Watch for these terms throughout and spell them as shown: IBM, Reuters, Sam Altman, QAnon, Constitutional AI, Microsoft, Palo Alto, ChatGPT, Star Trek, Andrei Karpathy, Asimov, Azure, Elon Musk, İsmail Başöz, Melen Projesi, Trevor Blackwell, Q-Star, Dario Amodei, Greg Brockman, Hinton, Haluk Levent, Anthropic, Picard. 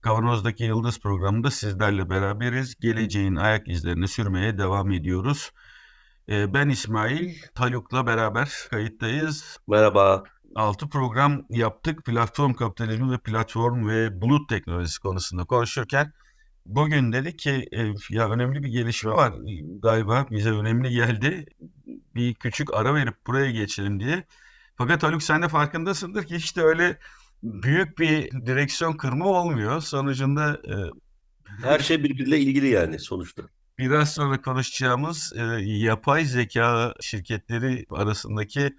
Kavanozdaki Yıldız programında sizlerle beraberiz. Geleceğin ayak izlerini sürmeye devam ediyoruz. Ben İsmail, Haluk'la beraber kayıttayız. Merhaba. 6 program yaptık. Platform kapitalizmi ve platform ve bulut teknolojisi konusunda konuşurken bugün dedik ki ya önemli bir gelişme var galiba, bize önemli geldi. Bir küçük ara verip buraya geçelim diye. Fakat Haluk, sen de farkındasındır ki işte öyle büyük bir direksiyon kırma olmuyor. Sonucunda her şey birbiriyle ilgili yani sonuçta. Biraz sonra konuşacağımız yapay zeka şirketleri arasındaki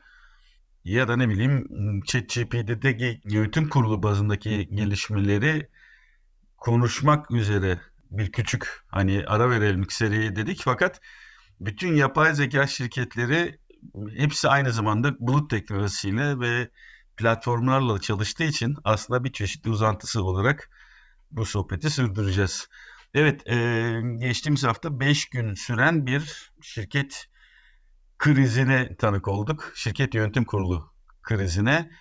ya da ne bileyim ChatGPT'deki yönetim kurulu bazındaki gelişmeleri konuşmak üzere bir küçük hani ara verelim seriye dedik. Fakat bütün yapay zeka şirketleri hepsi aynı zamanda bulut teknolojisiyle ve platformlarla çalıştığı için aslında bir çeşitli uzantısı olarak bu sohbeti sürdüreceğiz. Evet, geçtiğimiz hafta 5 gün süren bir şirket krizine tanık olduk. Şirket yönetim kurulu krizine.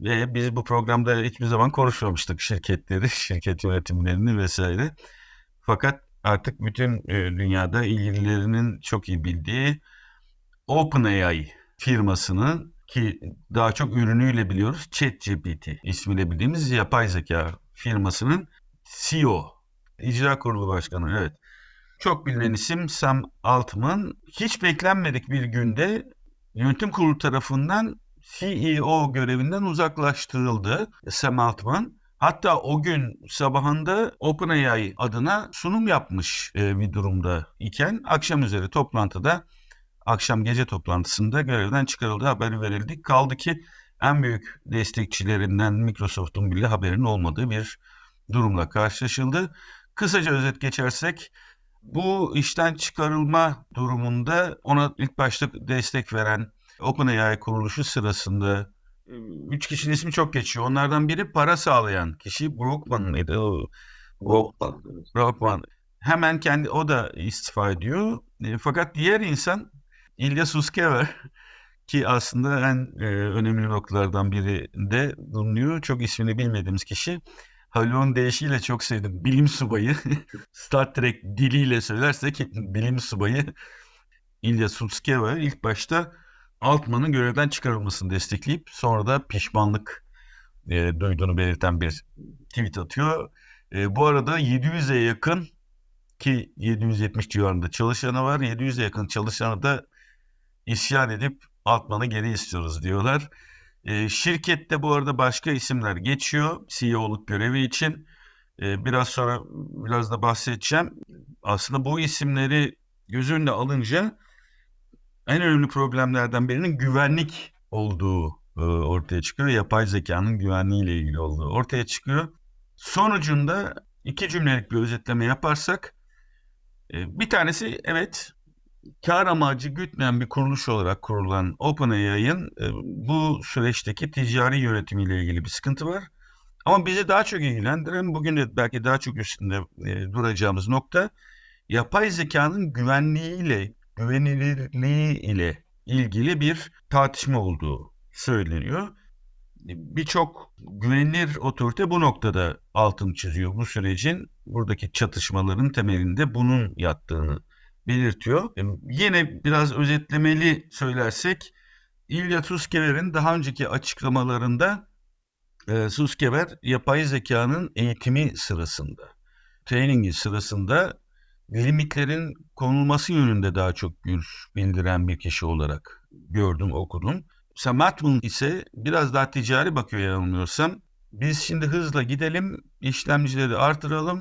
Ve biz bu programda hiçbir zaman konuşmamıştık şirketleri, şirket yönetimlerini vesaire. Fakat artık bütün dünyada ilgililerinin çok iyi bildiği OpenAI firmasının, ki daha çok ürünüyle biliyoruz, ChatGPT ismiyle bildiğimiz yapay zeka firmasının CEO, İcra Kurulu Başkanı, evet. Çok bilinen isim Sam Altman. Hiç beklenmedik bir günde yönetim kurulu tarafından CEO görevinden uzaklaştırıldı Sam Altman. Hatta o gün sabahında OpenAI adına sunum yapmış bir durumda iken akşam üzeri toplantıda, akşam gece toplantısında görevden çıkarıldı haberi verildi. Kaldı ki en büyük destekçilerinden Microsoft'un bile haberinin olmadığı bir durumla karşılaşıldı. Kısaca özet geçersek, bu işten çıkarılma durumunda ona ilk başta destek veren OpenAI kuruluşu sırasında 3 kişinin ismi çok geçiyor. Onlardan biri para sağlayan kişi Brockman. Hemen kendi o da istifa ediyor. Fakat diğer insan İlya Sutskever ki aslında en önemli noktalardan biri de bulunuyor. Çok ismini bilmediğimiz kişi. Haluk'un deyişiyle çok sevdim. Bilim subayı. Star Trek diliyle söylersek bilim subayı İlya Sutskever ilk başta Altman'ın görevden çıkarılmasını destekleyip sonra da pişmanlık duyduğunu belirten bir tweet atıyor. Bu arada 700'e yakın, ki 770 civarında çalışanı var. 700'e yakın çalışanı da isyan edip Altman'ı geri istiyoruz diyorlar. Şirkette bu arada başka isimler geçiyor CEO'luk görevi için. Biraz sonra biraz da bahsedeceğim. Aslında bu isimleri göz önüne alınca en önemli problemlerden birinin güvenlik olduğu ortaya çıkıyor. Yapay zekanın güvenliğiyle ilgili olduğu ortaya çıkıyor. Sonucunda 2 cümlelik bir özetleme yaparsak, bir tanesi evet kar amacı gütmeyen bir kuruluş olarak kurulan OpenAI'ın bu süreçteki ticari yönetimiyle ilgili bir sıkıntı var. Ama bizi daha çok ilgilendiren, bugün de belki daha çok üstünde duracağımız nokta, yapay zekanın güvenilirliği ile ilgili bir tartışma olduğu söyleniyor. Birçok güvenilir otorite bu noktada altını çiziyor. Bu sürecin, buradaki çatışmaların temelinde bunun yattığını belirtiyor. Yine biraz özetlemeli söylersek, İlya Sutskever'in daha önceki açıklamalarında Sutskever yapay zekanın eğitimi sırasında, trainingi sırasında limitlerin konulması yönünde daha çok görüş bildiren bir kişi olarak gördüm, okudum. Sam Altman ise biraz daha ticari bakıyor yanılmıyorsam. Biz şimdi hızla gidelim, işlemcileri artıralım,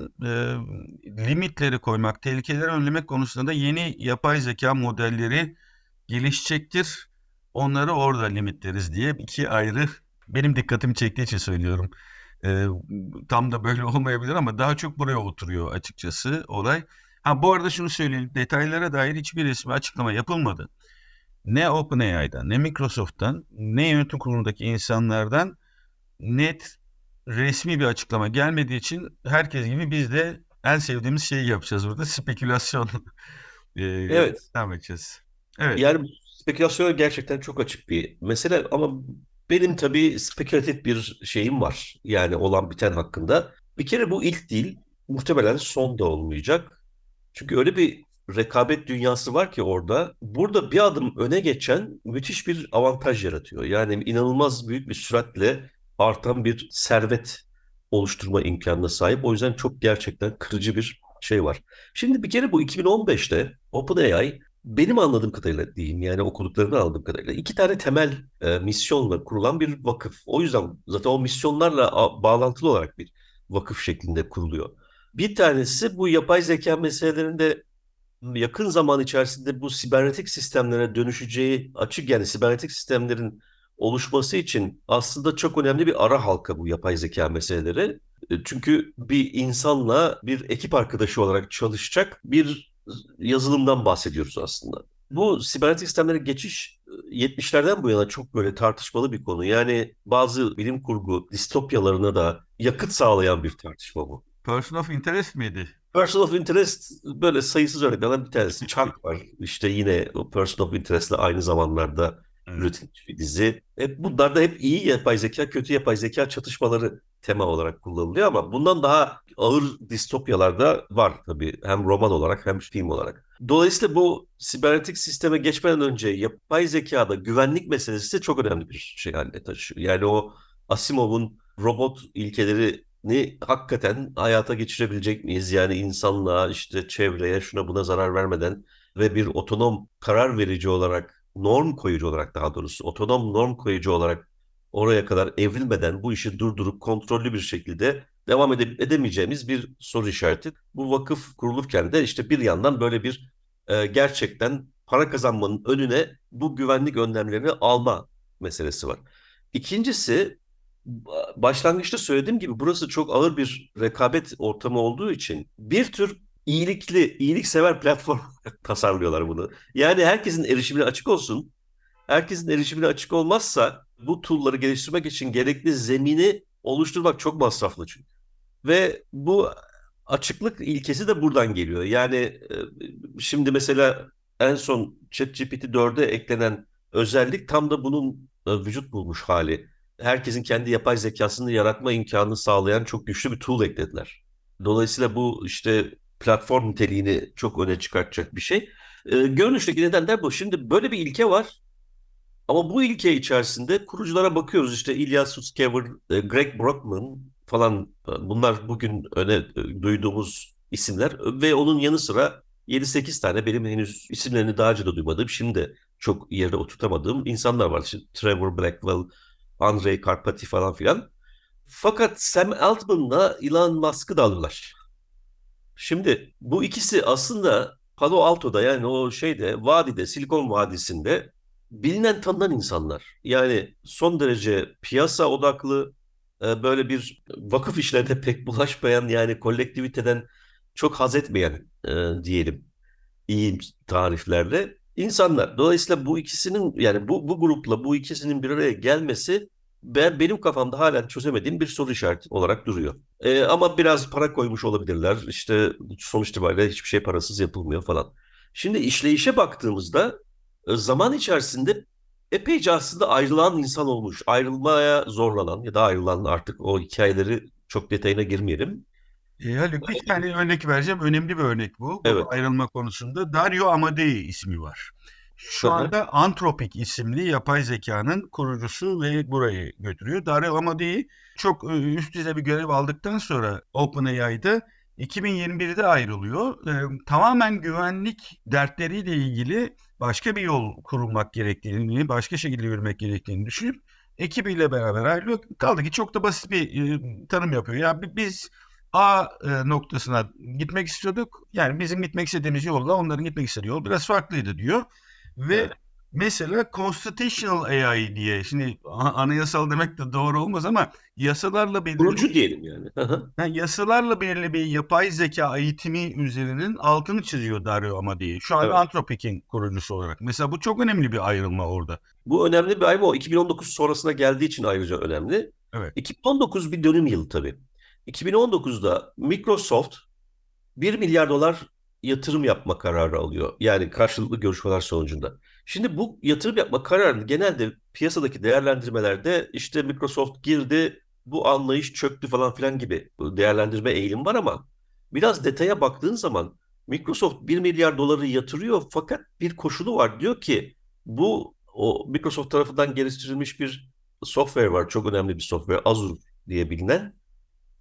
limitleri koymak, tehlikeleri önlemek konusunda da yeni yapay zeka modelleri gelişecektir. Onları orada limitleriz diye iki ayrı, benim dikkatimi çektiği için söylüyorum, Tam da böyle olmayabilir ama daha çok buraya oturuyor açıkçası olay. Ha, bu arada şunu söyleyeyim, detaylara dair hiçbir resmi açıklama yapılmadı. Ne OpenAI'dan, ne Microsoft'tan, ne yönetim kurulundaki insanlardan net resmi bir açıklama gelmediği için herkes gibi biz de en sevdiğimiz şeyi yapacağız burada, spekülasyon. Evet. Devam edeceğiz. Evet. Yani spekülasyon gerçekten çok açık bir mesele ama benim tabii spekülatif bir şeyim var. Yani olan biten hakkında. Bir kere bu ilk değil, muhtemelen son da olmayacak. Çünkü öyle bir rekabet dünyası var ki orada. Burada bir adım öne geçen müthiş bir avantaj yaratıyor. Yani inanılmaz büyük bir süratle artan bir servet oluşturma imkanına sahip. O yüzden çok gerçekten kırıcı bir şey var. Şimdi bir kere bu 2015'te OpenAI, benim anladığım kadarıyla diyeyim, yani okuduklarını aldığım kadarıyla, 2 tane temel misyonla kurulan bir vakıf. O yüzden zaten o misyonlarla bağlantılı olarak bir vakıf şeklinde kuruluyor. Bir tanesi bu yapay zeka meselelerinde yakın zaman içerisinde bu sibernetik sistemlere dönüşeceği açık, yani sibernetik sistemlerin oluşması için aslında çok önemli bir ara halka bu yapay zeka meseleleri. Çünkü bir insanla bir ekip arkadaşı olarak çalışacak bir yazılımdan bahsediyoruz aslında. Bu sibernetik sistemlere geçiş 70'lerden bu yana çok böyle tartışmalı bir konu. Yani bazı bilim kurgu distopyalarına da yakıt sağlayan bir tartışma bu. Person of Interest miydi? Person of Interest böyle sayısız örneklerden bir tanesi. Chuck var. İşte yine o Person of Interest'le aynı zamanlarda üretilmiş bir dizi. Bunlar da hep iyi yapay zeka, kötü yapay zeka çatışmaları tema olarak kullanılıyor ama bundan daha ağır distopyalar da var tabii. Hem roman olarak hem film olarak. Dolayısıyla bu sibernetik sisteme geçmeden önce yapay zekada güvenlik meselesi de çok önemli bir şey haline taşıyor. Yani o Asimov'un robot ilkelerini hakikaten hayata geçirebilecek miyiz? Yani insanlığa, işte çevreye, şuna buna zarar vermeden ve bir otonom karar verici olarak, norm koyucu olarak, daha doğrusu otonom norm koyucu olarak oraya kadar evrilmeden bu işi durdurup kontrollü bir şekilde devam edemeyeceğimiz bir soru işareti. Bu vakıf kurulurken de işte bir yandan böyle bir gerçekten para kazanmanın önüne bu güvenlik önlemlerini alma meselesi var. İkincisi, başlangıçta söylediğim gibi burası çok ağır bir rekabet ortamı olduğu için bir tür iyiliksever platform tasarlıyorlar bunu. Yani herkesin erişimine açık olsun. Herkesin erişimine açık olmazsa bu tool'ları geliştirmek için gerekli zemini oluşturmak çok masraflı çünkü. Ve bu açıklık ilkesi de buradan geliyor. Yani şimdi mesela en son ChatGPT 4'e eklenen özellik tam da bunun vücut bulmuş hali. Herkesin kendi yapay zekasını yaratma imkanını sağlayan çok güçlü bir tool eklediler. Dolayısıyla bu işte platform niteliğini çok öne çıkartacak bir şey. Görünüşteki nedenler bu. Şimdi böyle bir ilke var. Ama bu ilke içerisinde kuruculara bakıyoruz. İşte Ilya Sutskever, Greg Brockman falan, bunlar bugün öne duyduğumuz isimler. Ve onun yanı sıra 7-8 tane benim henüz isimlerini daha önce de duymadığım, şimdi çok yerde oturtamadığım insanlar var. İşte Trevor Blackwell, Andrei Karpathy falan filan. Fakat Sam Altman'la Elon Musk'ı da alırlar. Şimdi bu ikisi aslında Palo Alto'da, yani o şeyde, vadide, Silikon Vadisi'nde bilinen tanınan insanlar. Yani son derece piyasa odaklı, böyle bir vakıf işlerine pek bulaşmayan, yani kolektiviteden çok haz etmeyen diyelim iyi tariflerle insanlar. Dolayısıyla bu ikisinin, yani bu grupla bu ikisinin bir araya gelmesi benim kafamda halen çözemediğim bir soru işareti olarak duruyor. Ama biraz para koymuş olabilirler. İşte sonuç itibariyle hiçbir şey parasız yapılmıyor falan. Şimdi işleyişe baktığımızda zaman içerisinde epeyce aslında ayrılan insan olmuş. Ayrılmaya zorlanan ya da ayrılan, artık o hikayeleri çok detayına girmeyelim. Haluk, bir tane örnek vereceğim. Önemli bir örnek bu. Evet. Bu ayrılma konusunda Dario Amodei ismi var. Şu anda Anthropic isimli yapay zekanın kurucusu ve burayı götürüyor. Dario Amodei çok üst düzey bir görev aldıktan sonra OpenAI'da 2021'de ayrılıyor. Tamamen güvenlik dertleriyle ilgili başka bir yol kurulmak gerektiğini, başka şekilde yürümek gerektiğini düşünüp ekibiyle beraber ayrılıyor. Kaldı ki çok da basit bir tanım yapıyor. Yani biz A noktasına gitmek istiyorduk. Yani bizim gitmek istediğimiz yolla onların gitmek istediği yol biraz farklıydı diyor. Ve Mesela constitutional AI diye, şimdi anayasal demek de doğru olmaz ama yasalarla belirli, kurucu diyelim yani. Yani yasalarla belirli bir yapay zeka eğitimi üzerinin altını çiziyor Dario Amodei. Şu an evet. Anthropic'in kurucusu olarak. Mesela bu çok önemli bir ayrılma orada. Bu önemli bir ayrılma. 2019 sonrasına geldiği için ayrıca önemli. Evet. 2019 bir dönüm yılı tabii. 2019'da Microsoft $1 milyar yatırım yapma kararı alıyor. Yani karşılıklı görüşmeler sonucunda. Şimdi bu yatırım yapma kararını genelde piyasadaki değerlendirmelerde işte Microsoft girdi, bu anlayış çöktü falan filan gibi değerlendirme eğilim var ama biraz detaya baktığın zaman Microsoft $1 milyar yatırıyor fakat bir koşulu var. Diyor ki bu o Microsoft tarafından geliştirilmiş bir software var. Çok önemli bir software, Azure diye bilinen.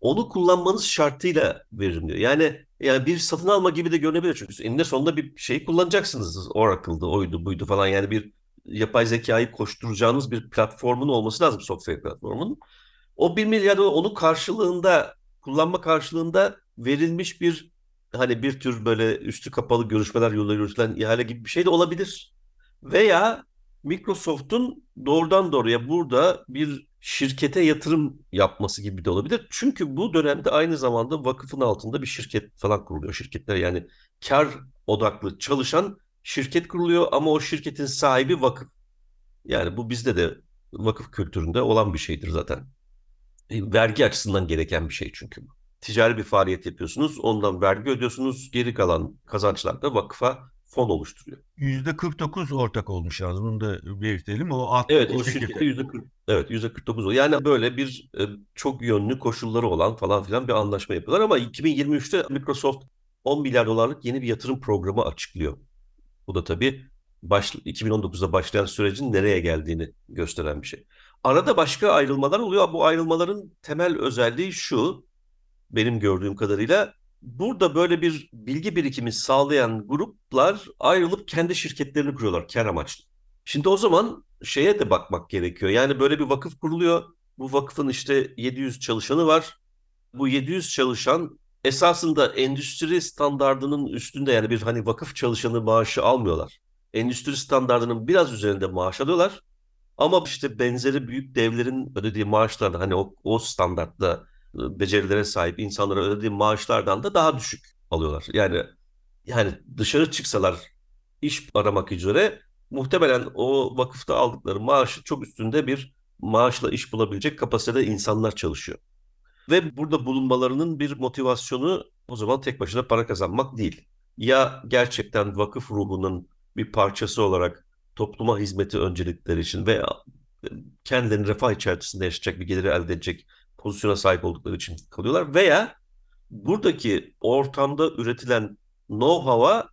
Onu kullanmanız şartıyla veririm diyor. Yani bir satın alma gibi de görünebilir. Çünkü eninde sonunda bir şeyi kullanacaksınız. Oracle'dı, oydu, buydu falan. Yani bir yapay zekayı koşturacağınız bir platformun olması lazım, software platformunun. O $1 milyar onun karşılığında, kullanma karşılığında verilmiş bir hani bir tür böyle üstü kapalı görüşmeler yoluyla yürütülen ihale gibi bir şey de olabilir. Veya Microsoft'un doğrudan doğruya burada bir şirkete yatırım yapması gibi de olabilir. Çünkü bu dönemde aynı zamanda vakıfın altında bir şirket falan kuruluyor. Şirketler yani kar odaklı çalışan şirket kuruluyor ama o şirketin sahibi vakıf. Yani bu bizde de vakıf kültüründe olan bir şeydir zaten. Vergi açısından gereken bir şey çünkü. Ticari bir faaliyet yapıyorsunuz, ondan vergi ödüyorsunuz, geri kalan kazançlar da vakıfa fon oluşturuyor. %49 ortak olmuş lazım. Bunu da belirtelim. Evet, o şirkette %40. Evet, %49. Yani böyle bir çok yönlü koşulları olan falan filan bir anlaşma yapıyorlar ama 2023'te Microsoft $10 milyar yeni bir yatırım programı açıklıyor. Bu da tabii 2019'da başlayan sürecin nereye geldiğini gösteren bir şey. Arada başka ayrılmalar oluyor. Bu ayrılmaların temel özelliği şu. Benim gördüğüm kadarıyla burada böyle bir bilgi birikimi sağlayan gruplar ayrılıp kendi şirketlerini kuruyorlar kar amaçlı. Şimdi o zaman şeye de bakmak gerekiyor. Yani böyle bir vakıf kuruluyor. Bu vakıfın işte 700 çalışanı var. Bu 700 çalışan esasında endüstri standardının üstünde, yani bir hani vakıf çalışanı maaşı almıyorlar. Endüstri standardının biraz üzerinde maaş alıyorlar. Ama işte benzeri büyük devlerin ödediği maaşlar hani o standartta becerilere sahip insanlara ödediği maaşlardan da daha düşük alıyorlar. Yani dışarı çıksalar iş aramak üzere muhtemelen o vakıfta aldıkları maaşın çok üstünde bir maaşla iş bulabilecek kapasitede insanlar çalışıyor. Ve burada bulunmalarının bir motivasyonu o zaman tek başına para kazanmak değil. Ya gerçekten vakıf ruhunun bir parçası olarak topluma hizmeti öncelikleri için veya kendilerini refah içerisinde yaşayacak bir geliri elde edecek pozisyona sahip oldukları için kalıyorlar veya buradaki ortamda üretilen know-how'a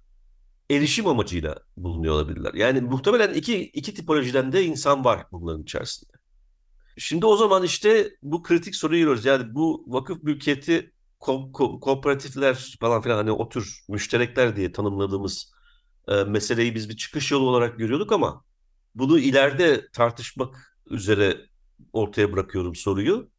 erişim amacıyla bulunuyor olabilirler. Yani muhtemelen iki tipolojiden de insan var bunların içerisinde. Şimdi o zaman işte bu kritik soruyu görüyoruz. Yani bu vakıf mülkiyeti kooperatifler falan filan hani o tür müşterekler diye tanımladığımız meseleyi biz bir çıkış yolu olarak görüyorduk ama bunu ileride tartışmak üzere ortaya bırakıyorum soruyu.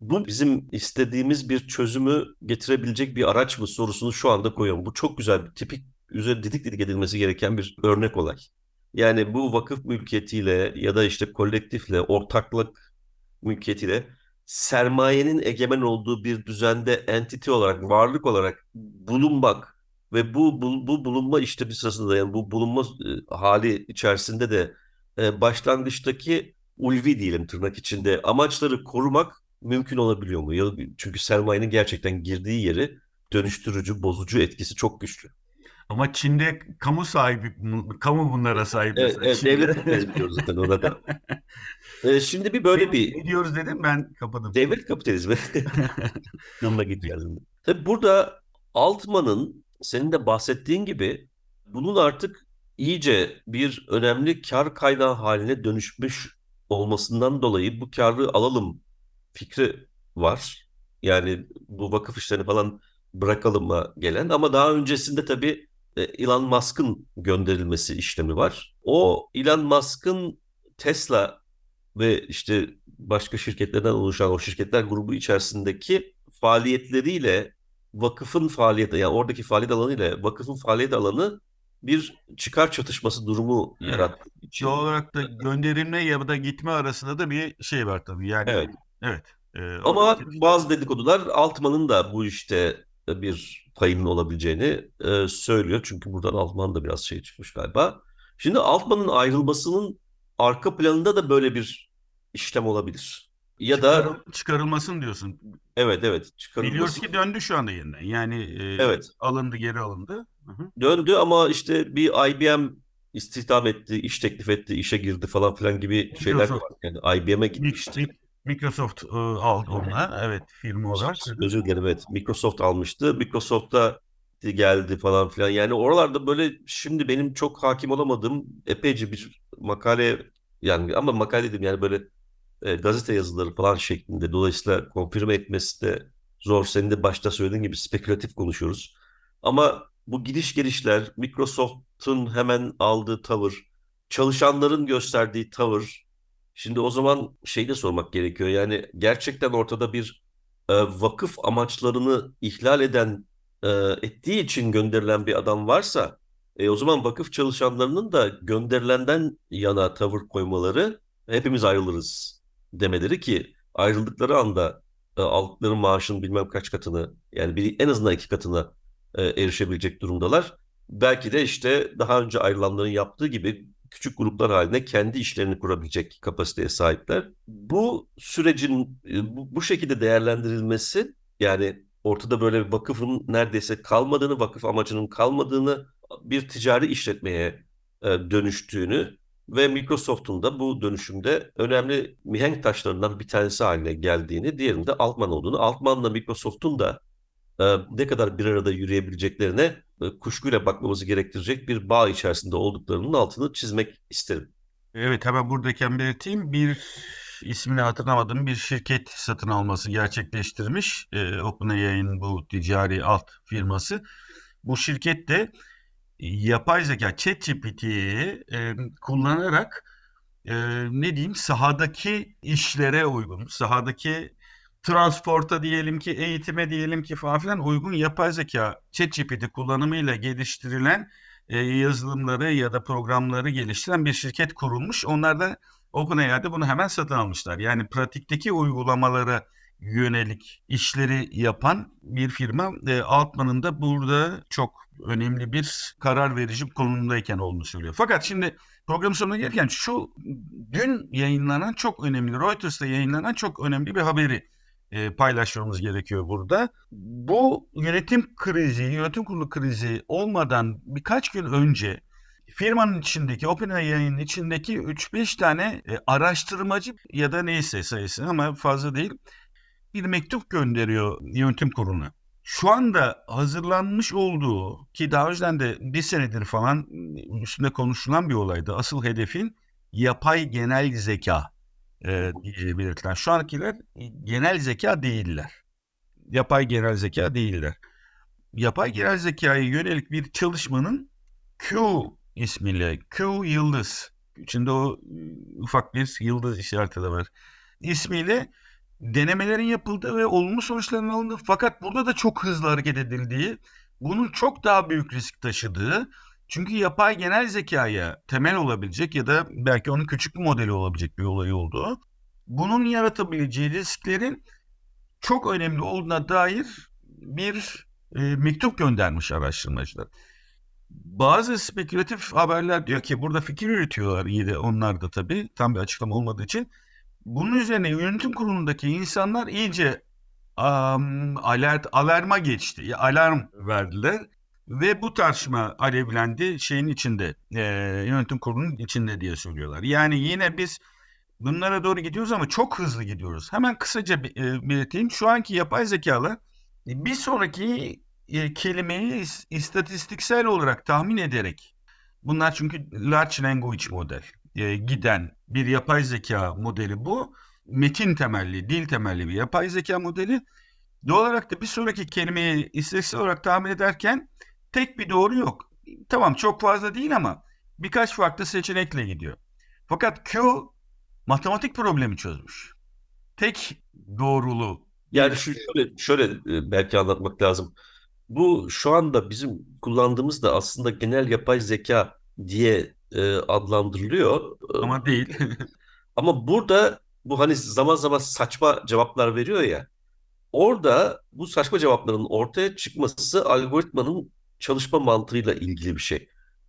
Bu bizim istediğimiz bir çözümü getirebilecek bir araç mı sorusunu şu anda koyuyorum. Bu çok güzel, tipik, üzerine didik didik edilmesi gereken bir örnek olay. Yani bu vakıf mülkiyetiyle ya da işte kolektifle, ortaklık mülkiyetiyle sermayenin egemen olduğu bir düzende entity olarak, varlık olarak bulunmak ve bu bulunma işte bir sırasında yani bu bulunma hali içerisinde de başlangıçtaki ulvi diyelim tırnak içinde amaçları korumak mümkün olabiliyor mu? Çünkü sermayenin gerçekten girdiği yeri dönüştürücü, bozucu etkisi çok güçlü. Ama Çin'de kamu bunlara sahip. Evet, devlet biliyoruz zaten orada. Şimdi bir böyle bir... Ne diyoruz dedim, ben kapadım. Devlet kapitalizmi. Yanına gidiyorum. Tabii burada Altman'ın, senin de bahsettiğin gibi, bunun artık iyice bir önemli kar kaynağı haline dönüşmüş olmasından dolayı bu karı alalım fikri var. Yani bu vakıf işlerini falan bırakalıma gelen ama daha öncesinde tabii Elon Musk'ın gönderilmesi işlemi var. O Elon Musk'ın Tesla ve işte başka şirketlerden oluşan o şirketler grubu içerisindeki faaliyetleriyle vakıfın faaliyeti, yani oradaki faaliyet alanı ile vakıfın faaliyet alanı bir çıkar çatışması durumu yarattı. Doğal olarak da gönderilme ya da gitme arasında da bir şey var tabii. Yani, evet. Ama bazı dedikodular Altman'ın da bu işte bir payının olabileceğini söylüyor. Çünkü buradan Altman da biraz şey çıkmış galiba. Şimdi Altman'ın ayrılmasının arka planında da böyle bir işlem olabilir. Ya da çıkarılmasın diyorsun. Evet. Biliyoruz ki döndü şu anda yeniden. Yani alındı, geri alındı. Hı-hı. Döndü ama işte bir IBM istihdam etti, iş teklif etti, işe girdi falan filan gibi Microsoft şeyler var. Yani IBM'e gitmişti. Microsoft aldı onunla. Evet, firma olarak. Özür dilerim, evet. Microsoft almıştı. Microsoft'ta geldi falan filan. Yani oralarda böyle şimdi benim çok hakim olamadığım epeyce bir makale, yani ama makale dedim yani böyle gazete yazıları falan şeklinde. Dolayısıyla konfirme etmesi de zor. Senin de başta söylediğin gibi spekülatif konuşuyoruz. Ama bu gidiş gelişler, Microsoft'un hemen aldığı tavır, çalışanların gösterdiği tavır. Şimdi o zaman şeyi de sormak gerekiyor. Yani gerçekten ortada bir vakıf amaçlarını ihlal ettiği için gönderilen bir adam varsa o zaman vakıf çalışanlarının da gönderilenden yana tavır koymaları, hepimiz ayrılırız demeleri ki ayrıldıkları anda aldıkları maaşın bilmem kaç katını, yani en azından 2 katına erişebilecek durumdalar. Belki de işte daha önce ayrılanların yaptığı gibi küçük gruplar halinde kendi işlerini kurabilecek kapasiteye sahipler. Bu sürecin bu şekilde değerlendirilmesi, yani ortada böyle bir vakıfın neredeyse kalmadığını, vakıf amacının kalmadığını, bir ticari işletmeye dönüştüğünü ve Microsoft'un da bu dönüşümde önemli mihenk taşlarından bir tanesi haline geldiğini, diğerinin de Altman olduğunu, Altman'la Microsoft'un da ne kadar bir arada yürüyebileceklerine kuşkuyla bakmamızı gerektirecek bir bağ içerisinde olduklarının altını çizmek isterim. Evet, hemen buradayken belirteyim. Bir ismini hatırlamadığım bir şirket satın alması gerçekleştirmiş. OpenAI'nin bu ticari alt firması. Bu şirket de yapay zeka ChatGPT'yi kullanarak sahadaki işlere uygun, sahadaki transporta diyelim ki, eğitime diyelim ki falan filan uygun yapay zeka ChatGPT kullanımıyla geliştirilen yazılımları ya da programları geliştiren bir şirket kurulmuş. Onlar da OpenAI'de bunu hemen satın almışlar. Yani pratikteki uygulamalara yönelik işleri yapan bir firma. Altman'ın da burada çok önemli bir karar verici konumdayken olduğunu söylüyor. Fakat şimdi program sonuna gelirken şu dün yayınlanan çok önemli, Reuters'ta yayınlanan çok önemli bir haberi paylaşmamız gerekiyor burada. Bu yönetim kurulu krizi olmadan birkaç gün önce firmanın içindeki, OpenAI'nin içindeki 3-5 tane araştırmacı ya da neyse sayısı ama fazla değil, bir mektup gönderiyor yönetim kuruluna. Şu anda hazırlanmış olduğu, ki daha önceden de bir senedir falan üstünde konuşulan bir olaydı. Asıl hedefin yapay genel zeka diye belirtilen. Şu ankiler genel zeka değiller. Yapay genel zeka değiller. Yapay genel zekaya yönelik bir çalışmanın Q ismiyle, Q yıldız, içinde o ufak bir yıldız işareti de var, ismiyle denemelerin yapıldığı ve olumlu sonuçların alındığı, fakat burada da çok hızlı hareket edildiği, bunun çok daha büyük risk taşıdığı, çünkü yapay genel zekaya temel olabilecek ya da belki onun küçük bir modeli olabilecek bir olay olduğu, bunun yaratabileceği risklerin çok önemli olduğuna dair bir mektup göndermiş araştırmacılar. Bazı spekülatif haberler diyor ki, burada fikir üretiyorlar yine onlar da tabii, tam bir açıklama olmadığı için. Bunun üzerine yönetim kurulundaki insanlar iyice alarma geçti, alarm verdiler ve bu tartışma alevlendi şeyin içinde, yönetim kurulunun içinde diye söylüyorlar. Yani yine biz bunlara doğru gidiyoruz ama çok hızlı gidiyoruz. Hemen kısaca belirteyim, şu anki yapay zekalar bir sonraki kelimeyi istatistiksel olarak tahmin ederek, bunlar çünkü large language model, giden bir yapay zeka modeli bu. Metin temelli, dil temelli bir yapay zeka modeli. Doğal olarak da bir sonraki kelimeyi istatistiksel olarak tahmin ederken tek bir doğru yok. Tamam, çok fazla değil ama birkaç farklı seçenekle gidiyor. Fakat Q matematik problemi çözmüş. Tek doğrulu. Yani şöyle belki anlatmak lazım. Bu şu anda bizim kullandığımız da aslında genel yapay zeka diye adlandırılıyor. Ama değil. Ama burada bu hani zaman zaman saçma cevaplar veriyor ya. Orada bu saçma cevapların ortaya çıkması algoritmanın çalışma mantığıyla ilgili bir şey.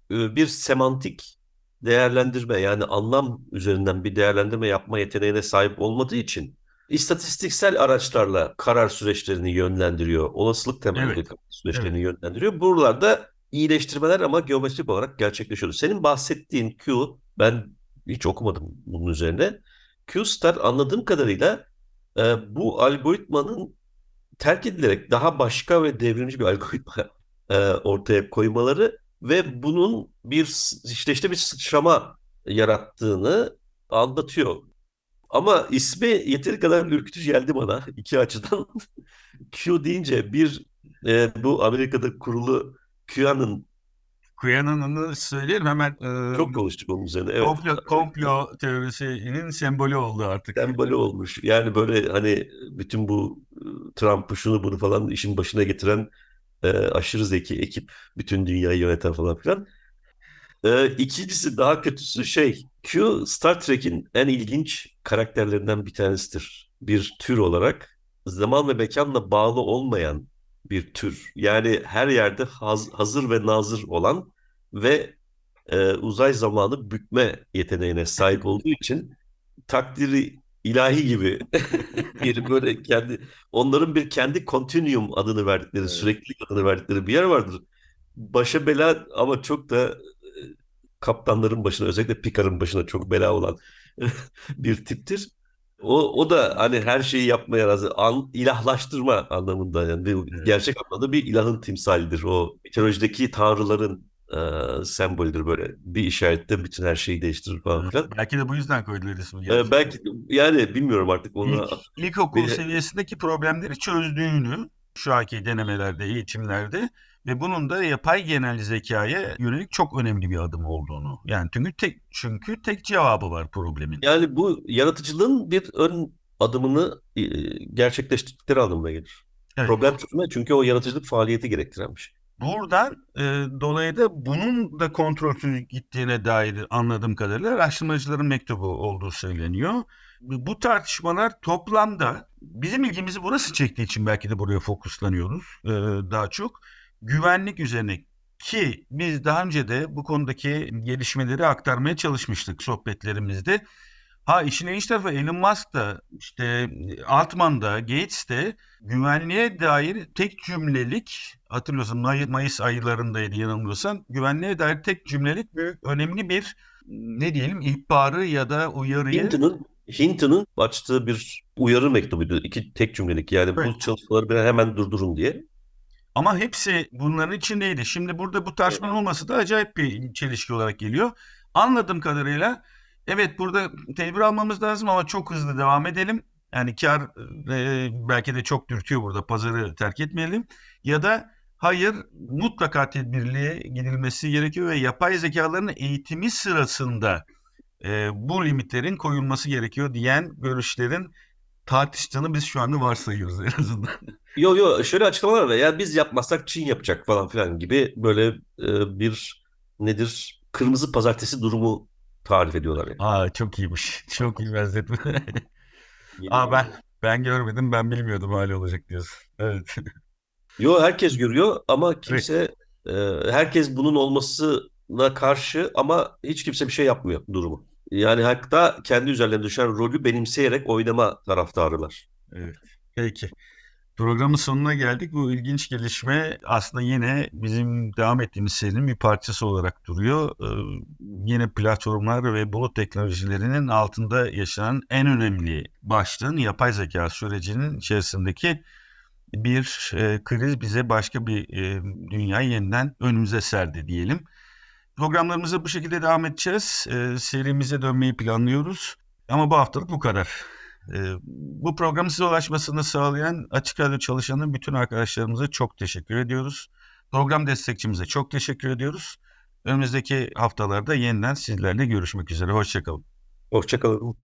Bir semantik değerlendirme, yani anlam üzerinden bir değerlendirme yapma yeteneğine sahip olmadığı için istatistiksel araçlarla karar süreçlerini yönlendiriyor. Olasılık temelli karar süreçlerini yönlendiriyor. Buralarda iyileştirmeler ama geometrik olarak gerçekleşiyor. Senin bahsettiğin Q, ben hiç okumadım bunun üzerine. Q-Star anladığım kadarıyla bu algoritmanın terk edilerek daha başka ve devrimci bir algoritma ortaya koymaları ve bunun bir sıçrama yarattığını anlatıyor. Ama ismi yeteri kadar ürkütücü geldi bana iki açıdan. Q deyince bir bu Amerika'da kurulu QAnon. QAnon'u söyleyelim hemen. Çok konuştuk onun üzerine. Evet. Komplo teorisinin sembolü oldu artık. Sembolü olmuş. Yani böyle hani bütün bu Trump'ı şunu bunu falan işin başına getiren aşırı zeki ekip bütün dünyayı yöneten falan filan. İkincisi, daha kötüsü Q, Star Trek'in en ilginç karakterlerinden bir tanesidir. Bir tür olarak zaman ve mekanla bağlı olmayan bir tür. Yani her yerde hazır ve nazır olan ve uzay zamanı bükme yeteneğine sahip olduğu için takdiri ilahi gibi bir böyle onların bir kendi continuum adını verdikleri, süreklilik adını verdikleri bir yer vardır. Başa bela ama çok da kaptanların başına, özellikle Picard'ın başına çok bela olan bir tiptir. O da hani her şeyi yapmaya razı, ilahlaştırma anlamında, yani gerçek anlamda bir ilahın timsalidir. O mitolojideki tanrıların semboldür, böyle bir işaretle bütün her şeyi değiştirir falan filan. Belki de bu yüzden koydular ismi. Belki, yani bilmiyorum artık onu. İlkokul seviyesindeki problemleri çözdüğünü şu anki denemelerde, eğitimlerde ve bunun da yapay genel zekaya yönelik çok önemli bir adım olduğunu. Yani çünkü tek cevabı var problemin. Yani bu yaratıcılığın bir ön adımını gerçekleştirdikleri anlamına gelir. Evet. Problem çözme, çünkü o yaratıcılık faaliyeti gerektiren bir şey. Buradan dolayı da bunun da kontrolsüz gittiğine dair anladığım kadarıyla araştırmacıların mektubu olduğu söyleniyor. Bu tartışmalar toplamda bizim ilgimizi burası çektiği için belki de buraya fokuslanıyoruz daha çok. Güvenlik üzerine, ki biz daha önce de bu konudaki gelişmeleri aktarmaya çalışmıştık sohbetlerimizde. İşin en iç tarafı Elon Musk da, işte Altman da, Gates de güvenliğe dair tek cümlelik, hatırlıyorsun Mayıs aylarındaydı yanılmıyorsam, güvenliğe dair tek cümlelik bir önemli bir ihbarı ya da uyarıyı. Hinton'un açtığı bir uyarı mektubuydu. İki tek cümlelik, yani bu çalışmaları hemen durdurun diye. Ama hepsi bunların içindeydi. Şimdi burada bu tartışmanın olması da acayip bir çelişki olarak geliyor. Anladığım kadarıyla evet, burada tedbir almamız lazım ama çok hızlı devam edelim. Yani kar belki de çok dürtüyor burada, pazarı terk etmeyelim. Ya da hayır, mutlaka tedbirliğe gidilmesi gerekiyor ve yapay zekaların eğitimi sırasında bu limitlerin koyulması gerekiyor diyen görüşlerin tartıştığını biz şu anda varsayıyoruz en azından. Yok şöyle açıklamalar var. Yani biz yapmazsak Çin yapacak falan filan gibi böyle bir kırmızı pazartesi durumu tarif ediyorlar. Yani. Çok iyiymiş. Çok iyi benzetme. Ben görmedim, ben bilmiyordum hali olacak diyorsun. Evet. Herkes görüyor ama kimse herkes bunun olmasına karşı ama hiç kimse bir şey yapmıyor durumu. Yani hatta kendi üzerlerine düşen rolü benimseyerek oynama taraftarılar. Evet. Peki. Programın sonuna geldik. Bu ilginç gelişme aslında yine bizim devam ettiğimiz serinin bir parçası olarak duruyor. Yine platformlar ve bulut teknolojilerinin altında yaşanan en önemli başlığın yapay zeka sürecinin içerisindeki bir kriz bize başka bir dünyayı yeniden önümüze serdi diyelim. Programlarımıza bu şekilde devam edeceğiz. Serimize dönmeyi planlıyoruz. Ama bu haftalık bu kadar. Bu programın size ulaşmasını sağlayan Açık Radyo çalışanın bütün arkadaşlarımıza çok teşekkür ediyoruz. Program destekçimize çok teşekkür ediyoruz. Önümüzdeki haftalarda yeniden sizlerle görüşmek üzere. Hoşçakalın. Hoşçakalın.